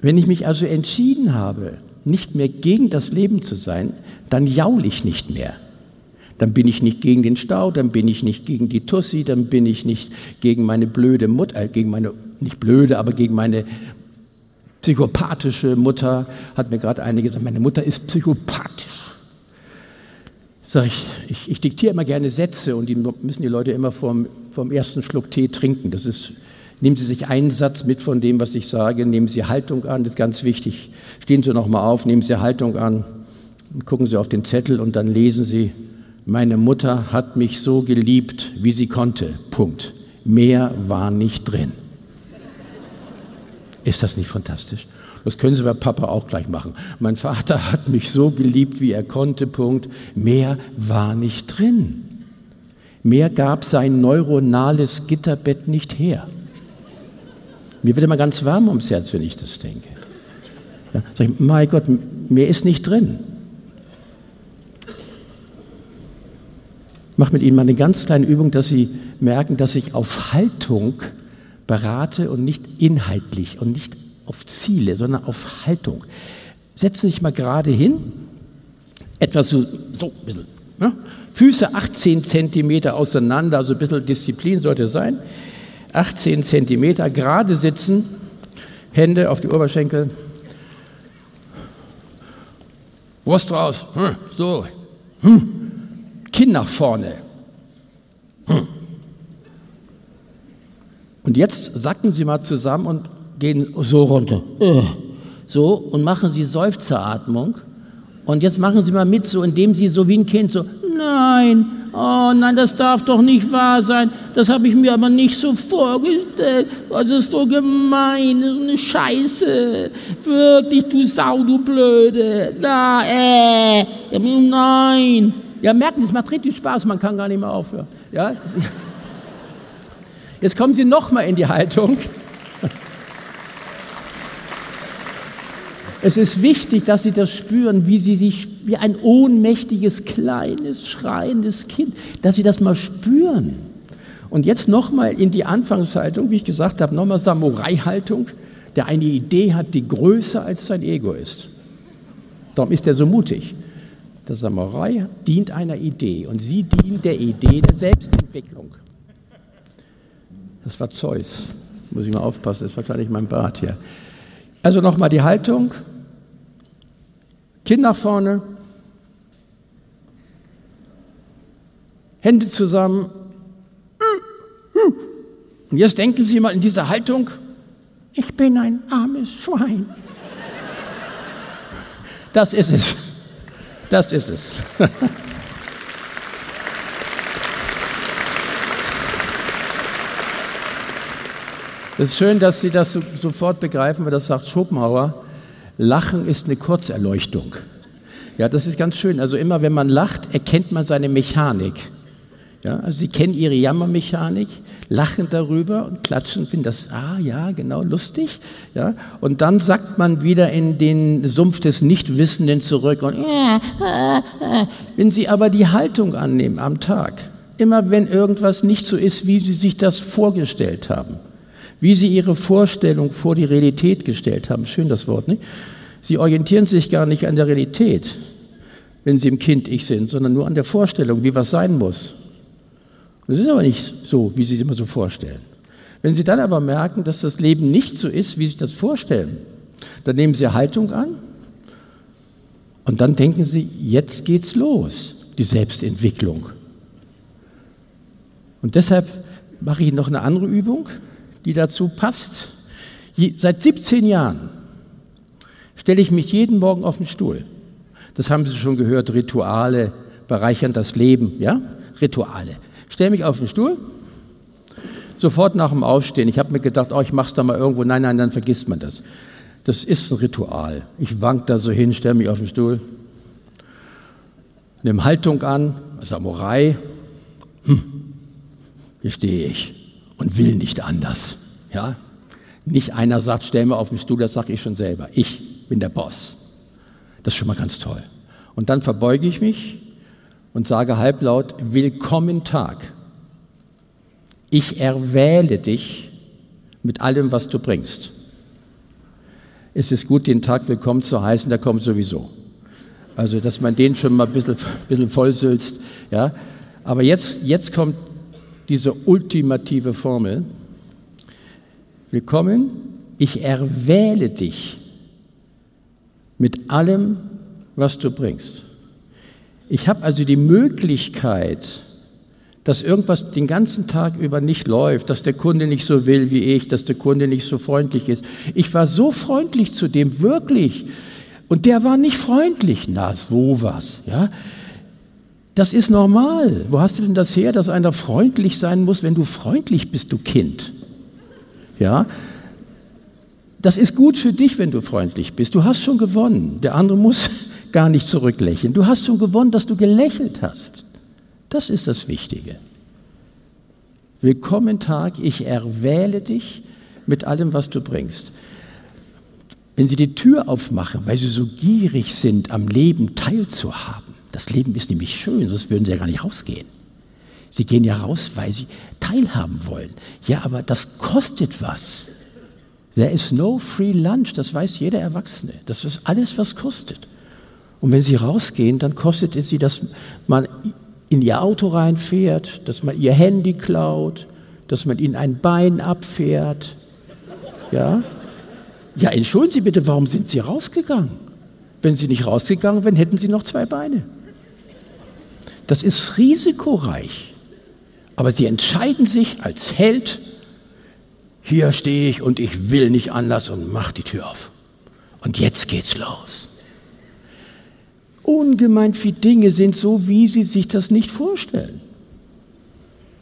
Wenn ich mich also entschieden habe, nicht mehr gegen das Leben zu sein, dann jaule ich nicht mehr. Dann bin ich nicht gegen den Stau, dann bin ich nicht gegen die Tussi, dann bin ich nicht gegen meine blöde Mutter, gegen meine psychopathische Mutter. Hat mir gerade eine gesagt, meine Mutter ist psychopathisch. Sag ich, ich diktiere immer gerne Sätze und die müssen die Leute immer vom ersten Schluck Tee trinken. Das ist... Nehmen Sie sich einen Satz mit von dem, was ich sage, nehmen Sie Haltung an, das ist ganz wichtig. Stehen Sie nochmal auf, nehmen Sie Haltung an und gucken Sie auf den Zettel und dann lesen Sie, meine Mutter hat mich so geliebt, wie sie konnte, Punkt. Mehr war nicht drin. Ist das nicht fantastisch? Das können Sie bei Papa auch gleich machen. Mein Vater hat mich so geliebt, wie er konnte, Punkt. Mehr war nicht drin. Mehr gab sein neuronales Gitterbett nicht her. Mir wird immer ganz warm ums Herz, wenn ich das denke. Ja, sag ich, mein Gott, mehr ist nicht drin. Ich mache mit Ihnen mal eine ganz kleine Übung, dass Sie merken, dass ich auf Haltung berate und nicht inhaltlich und nicht auf Ziele, sondern auf Haltung. Setzen Sie sich mal gerade hin, etwas so ein bisschen, ne? Füße 18 cm auseinander, also ein bisschen Disziplin sollte sein. 18 Zentimeter, gerade sitzen, Hände auf die Oberschenkel, Brust raus, so, Kinn nach vorne. Und jetzt sacken Sie mal zusammen und gehen so runter, so, und machen Sie Seufzeratmung. Und jetzt machen Sie mal mit, so indem Sie so wie ein Kind so, nein, oh nein, das darf doch nicht wahr sein. Das habe ich mir aber nicht so vorgestellt. Das ist so gemein, das ist eine Scheiße. Wirklich, du Sau, du Blöde. Na, nein. Ja, merken Sie, es macht richtig Spaß, man kann gar nicht mehr aufhören. Ja? Jetzt kommen Sie nochmal in die Haltung. Es ist wichtig, dass Sie das spüren, wie Sie sich wie ein ohnmächtiges, kleines, schreiendes Kind, dass Sie das mal spüren. Und jetzt nochmal in die Anfangshaltung, wie ich gesagt habe, nochmal Samurai-Haltung, der eine Idee hat, die größer als sein Ego ist. Darum ist er so mutig. Der Samurai dient einer Idee und Sie dienen der Idee der Selbstentwicklung. Das war Zeus. Muss ich mal aufpassen, das war gar nicht mein Bart hier. Also nochmal die Haltung. Kinn nach vorne, Hände zusammen. Und jetzt denken Sie mal in dieser Haltung, ich bin ein armes Schwein. Das ist es. Das ist es. Es ist schön, dass Sie das sofort begreifen, weil das sagt Schopenhauer. Lachen ist eine Kurzerleuchtung. Ja, das ist ganz schön. Also immer, wenn man lacht, erkennt man seine Mechanik. Ja, also Sie kennen Ihre Jammermechanik, lachen darüber und klatschen, finden das, ja, genau, lustig. Ja, und dann sackt man wieder in den Sumpf des Nichtwissenden zurück. Und wenn Sie aber die Haltung annehmen am Tag, immer wenn irgendwas nicht so ist, wie Sie sich das vorgestellt haben, wie Sie Ihre Vorstellung vor die Realität gestellt haben. Schön das Wort, nicht? Sie orientieren sich gar nicht an der Realität, wenn Sie im Kind-Ich sind, sondern nur an der Vorstellung, wie was sein muss. Das ist aber nicht so, wie Sie es immer so vorstellen. Wenn Sie dann aber merken, dass das Leben nicht so ist, wie Sie sich das vorstellen, dann nehmen Sie Haltung an und dann denken Sie, jetzt geht's los, die Selbstentwicklung. Und deshalb mache ich Ihnen noch eine andere Übung, die dazu passt. Seit 17 Jahren stelle ich mich jeden Morgen auf den Stuhl. Das haben Sie schon gehört, Rituale bereichern das Leben, ja? Rituale. Ich stelle mich auf den Stuhl, Sofort nach dem Aufstehen. Ich habe mir gedacht, ich mache es da mal irgendwo. Nein, dann vergisst man das. Das ist ein Ritual. Ich wank da so hin, stelle mich auf den Stuhl, nehme Haltung an, Samurai. Hier stehe ich und will nicht anders. Ja? Nicht einer sagt, stell mir auf den Stuhl, das sage ich schon selber. Ich bin der Boss. Das ist schon mal ganz toll. Und dann verbeuge ich mich und sage halblaut, willkommen Tag. Ich erwähle dich mit allem, was du bringst. Es ist gut, den Tag willkommen zu heißen, der kommt sowieso. Also, dass man den schon mal ein bisschen vollsülzt. Ja? Aber jetzt kommt diese ultimative Formel. Willkommen, ich erwähle dich mit allem, was du bringst. Ich habe also die Möglichkeit, dass irgendwas den ganzen Tag über nicht läuft, dass der Kunde nicht so will wie ich, dass der Kunde nicht so freundlich ist. Ich war so freundlich zu dem, wirklich. Und der war nicht freundlich. Na, sowas. Ja? Das ist normal. Wo hast du denn das her, dass einer freundlich sein muss, wenn du freundlich bist, du Kind? Ja? Das ist gut für dich, wenn du freundlich bist. Du hast schon gewonnen. Der andere muss gar nicht zurücklächeln. Du hast schon gewonnen, dass du gelächelt hast. Das ist das Wichtige. Willkommen Tag, ich erwähle dich mit allem, was du bringst. Wenn sie die Tür aufmachen, weil sie so gierig sind, am Leben teilzuhaben. Das Leben ist nämlich schön, sonst würden sie ja gar nicht rausgehen. Sie gehen ja raus, weil sie teilhaben wollen. Ja, aber das kostet was. There is no free lunch, das weiß jeder Erwachsene. Das ist alles, was kostet. Und wenn sie rausgehen, dann kostet es sie, dass man in ihr Auto reinfährt, dass man ihr Handy klaut, dass man ihnen ein Bein abfährt. Ja, entschuldigen Sie bitte, warum sind Sie rausgegangen? Wenn Sie nicht rausgegangen wären, hätten Sie noch 2 Beine. Das ist risikoreich. Aber Sie entscheiden sich als Held, hier stehe ich und ich will nicht anders und mach die Tür auf. Und jetzt geht's los. Ungemein viele Dinge sind so, wie sie sich das nicht vorstellen.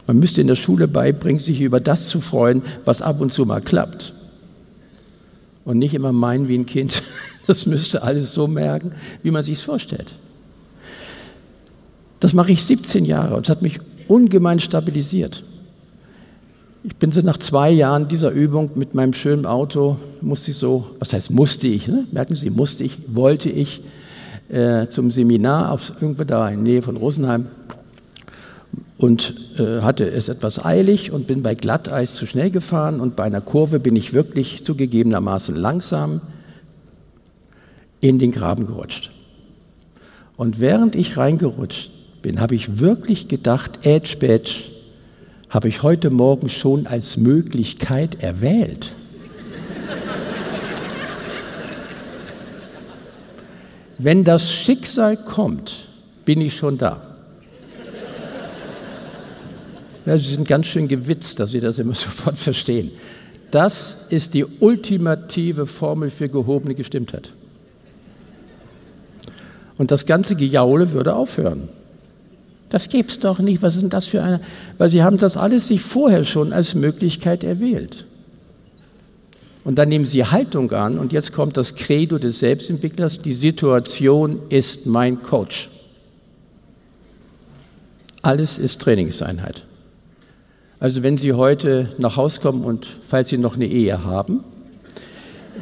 Man müsste in der Schule beibringen, sich über das zu freuen, was ab und zu mal klappt. Und nicht immer meinen wie ein Kind. Das müsste alles so merken, wie man sich es vorstellt. Das mache ich 17 Jahre und es hat mich ungemein stabilisiert. Ich bin so nach 2 Jahren dieser Übung mit meinem schönen Auto, wollte ich, zum Seminar irgendwo da in der Nähe von Rosenheim und hatte es etwas eilig und bin bei Glatteis zu schnell gefahren und bei einer Kurve bin ich wirklich zugegebenermaßen langsam in den Graben gerutscht. Und während ich reingerutscht bin, habe ich wirklich gedacht, Ätsch-Bätsch, habe ich heute Morgen schon als Möglichkeit erwählt. Wenn das Schicksal kommt, bin ich schon da. Ja, Sie sind ganz schön gewitzt, dass Sie das immer sofort verstehen. Das ist die ultimative Formel für gehobene Gestimmtheit. Und das ganze Gejaule würde aufhören. Das gibt's doch nicht, was ist denn das für eine... Weil Sie haben das alles sich vorher schon als Möglichkeit erwählt. Und dann nehmen Sie Haltung an und jetzt kommt das Credo des Selbstentwicklers, die Situation ist mein Coach. Alles ist Trainingseinheit. Also wenn Sie heute nach Hause kommen und falls Sie noch eine Ehe haben,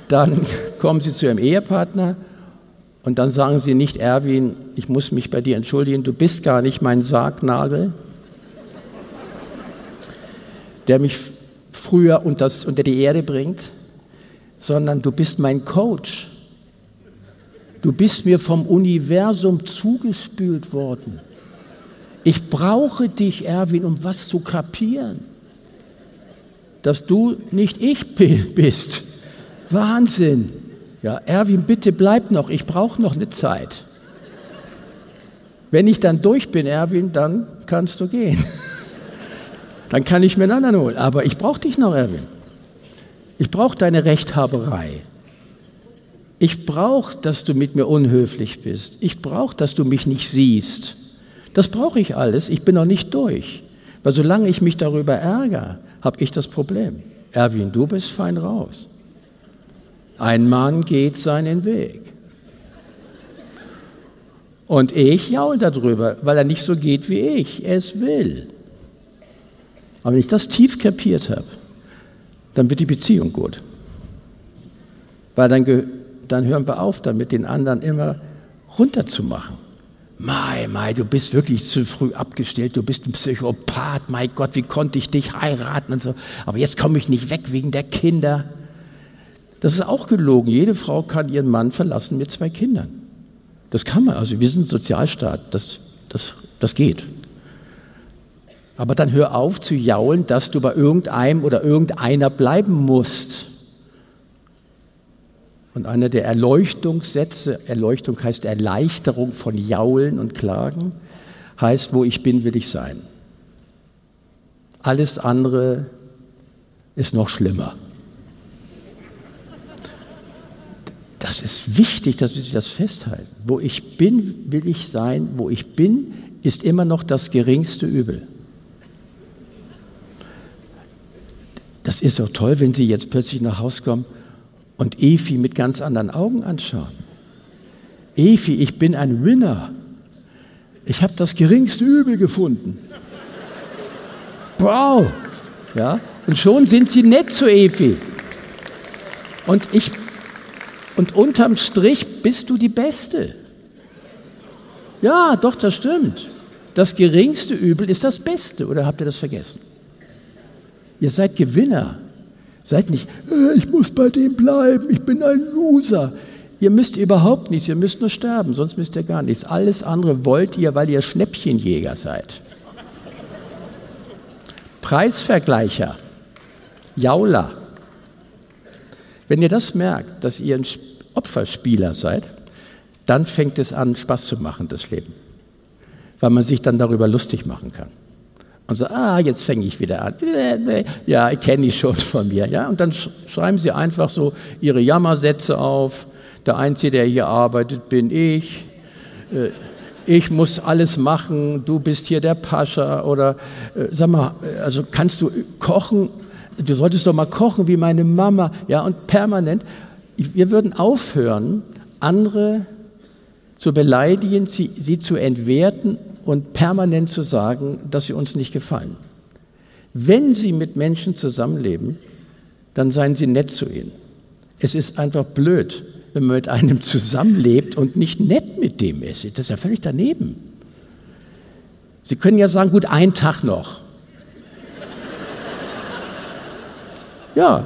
dann kommen Sie zu Ihrem Ehepartner und dann sagen Sie nicht, Erwin, ich muss mich bei dir entschuldigen, du bist gar nicht mein Sargnagel, der mich früher unter die Erde bringt, sondern du bist mein Coach. Du bist mir vom Universum zugespült worden. Ich brauche dich, Erwin, um was zu kapieren. Dass du nicht ich bist. Wahnsinn. Ja, Erwin, bitte bleib noch, ich brauche noch eine Zeit. Wenn ich dann durch bin, Erwin, dann kannst du gehen. Dann kann ich mir einen anderen holen. Aber ich brauche dich noch, Erwin. Ich brauche deine Rechthaberei. Ich brauche, dass du mit mir unhöflich bist. Ich brauche, dass du mich nicht siehst. Das brauche ich alles. Ich bin noch nicht durch. Weil solange ich mich darüber ärgere, habe ich das Problem. Erwin, du bist fein raus. Ein Mann geht seinen Weg. Und ich jaul darüber, weil er nicht so geht, wie ich es will. Aber wenn ich das tief kapiert habe, dann wird die Beziehung gut. Weil dann hören wir auf damit, den anderen immer runterzumachen. Mei, du bist wirklich zu früh abgestellt, du bist ein Psychopath, mein Gott, wie konnte ich dich heiraten und so. Aber jetzt komme ich nicht weg wegen der Kinder. Das ist auch gelogen. Jede Frau kann ihren Mann verlassen mit 2 Kindern. Das kann man, also wir sind ein Sozialstaat, das geht. Aber dann hör auf zu jaulen, dass du bei irgendeinem oder irgendeiner bleiben musst. Und einer der Erleuchtungssätze, Erleuchtung heißt Erleichterung von Jaulen und Klagen, heißt, wo ich bin, will ich sein. Alles andere ist noch schlimmer. Das ist wichtig, dass wir das festhalten. Wo ich bin, will ich sein. Wo ich bin, ist immer noch das geringste Übel. Das ist doch toll, wenn Sie jetzt plötzlich nach Hause kommen und Evi mit ganz anderen Augen anschauen. Evi, ich bin ein Winner. Ich habe das geringste Übel gefunden. Wow! Ja? Und schon sind Sie nett zu Evi. Und unterm Strich bist du die Beste. Ja, doch, das stimmt. Das geringste Übel ist das Beste. Oder habt ihr das vergessen? Ihr seid Gewinner. Seid nicht, ich muss bei dem bleiben, ich bin ein Loser. Ihr müsst überhaupt nichts, ihr müsst nur sterben, sonst müsst ihr gar nichts. Alles andere wollt ihr, weil ihr Schnäppchenjäger seid. Preisvergleicher, Jauler. Wenn ihr das merkt, dass ihr ein Opferspieler seid, dann fängt es an, Spaß zu machen, das Leben. Weil man sich dann darüber lustig machen kann. Und so, jetzt fange ich wieder an. Ja, kenne ich schon von mir. Ja? Und dann schreiben Sie einfach so Ihre Jammersätze auf. Der Einzige, der hier arbeitet, bin ich. Ich muss alles machen. Du bist hier der Pascha. Oder sag mal, also kannst du kochen? Du solltest doch mal kochen wie meine Mama. Ja, und permanent. Wir würden aufhören, andere zu beleidigen, sie zu entwerten und permanent zu sagen, dass sie uns nicht gefallen. Wenn Sie mit Menschen zusammenleben, dann seien Sie nett zu ihnen. Es ist einfach blöd, wenn man mit einem zusammenlebt und nicht nett mit dem ist. Das ist ja völlig daneben. Sie können ja sagen, gut, einen Tag noch. Ja,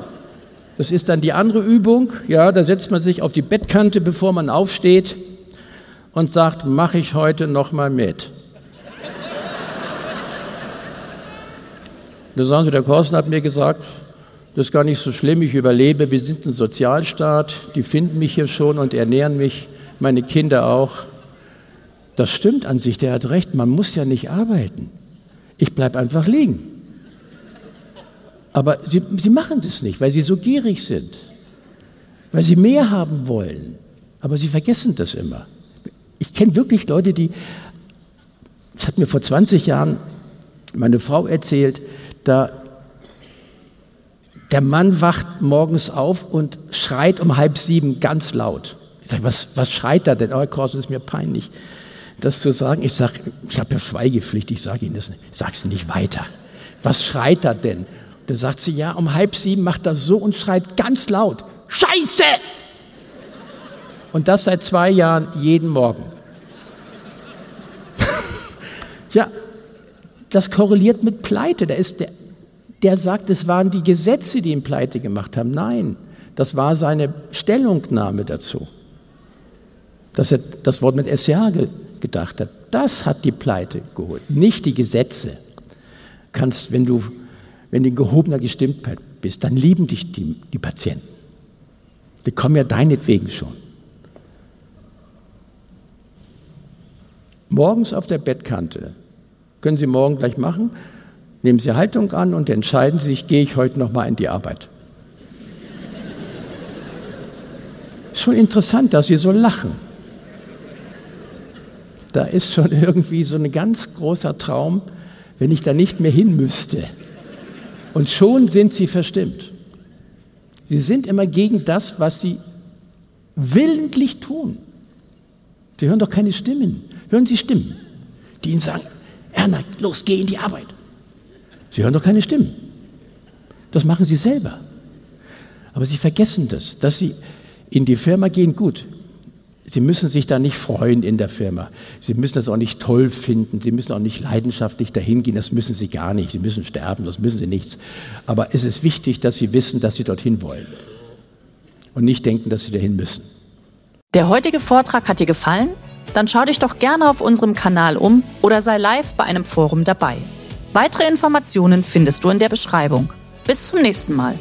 das ist dann die andere Übung. Ja, da setzt man sich auf die Bettkante, bevor man aufsteht und sagt, mache ich heute noch mal mit. Da sagen Sie, der Corssen hat mir gesagt, das ist gar nicht so schlimm, ich überlebe, wir sind ein Sozialstaat, die finden mich hier schon und ernähren mich, meine Kinder auch. Das stimmt an sich, der hat recht, man muss ja nicht arbeiten. Ich bleibe einfach liegen. Aber sie machen das nicht, weil sie so gierig sind, weil sie mehr haben wollen. Aber sie vergessen das immer. Ich kenne wirklich Leute, das hat mir vor 20 Jahren meine Frau erzählt, da der Mann wacht morgens auf und schreit um 7:30 ganz laut. Ich sage, was schreit er denn? Oh, Corssen, ist mir peinlich, das zu sagen. Ich sage, ich habe ja Schweigepflicht, ich sage Ihnen das nicht. Ich sage es nicht weiter. Was schreit er denn? Da sagt sie, ja, um 6:30 macht er so und schreit ganz laut, Scheiße! Und das seit 2 Jahren jeden Morgen. Ja, das korreliert mit Pleite. Der sagt, es waren die Gesetze, die ihn pleite gemacht haben. Nein, das war seine Stellungnahme dazu. Dass er das Wort mit SCH gedacht hat. Das hat die Pleite geholt, nicht die Gesetze. Kannst, wenn du in gehobener Gestimmtheit bist, dann lieben dich die Patienten. Die kommen ja deinetwegen schon. Morgens auf der Bettkante. Können Sie morgen gleich machen. Nehmen Sie Haltung an und entscheiden Sie sich, gehe ich heute noch mal in die Arbeit. Ist schon interessant, dass Sie so lachen. Da ist schon irgendwie so ein ganz großer Traum, wenn ich da nicht mehr hin müsste. Und schon sind sie verstimmt. Sie sind immer gegen das, was sie willentlich tun. Sie hören doch keine Stimmen. Hören Sie Stimmen, die Ihnen sagen, Erna, los, geh in die Arbeit. Sie hören doch keine Stimmen. Das machen Sie selber. Aber Sie vergessen das, dass Sie in die Firma gehen, gut. Sie müssen sich da nicht freuen in der Firma. Sie müssen das auch nicht toll finden. Sie müssen auch nicht leidenschaftlich dahin gehen. Das müssen Sie gar nicht. Sie müssen sterben, das müssen Sie nichts. Aber es ist wichtig, dass Sie wissen, dass Sie dorthin wollen. Und nicht denken, dass Sie dahin müssen. Der heutige Vortrag hat dir gefallen? Dann schau dich doch gerne auf unserem Kanal um oder sei live bei einem Forum dabei. Weitere Informationen findest du in der Beschreibung. Bis zum nächsten Mal.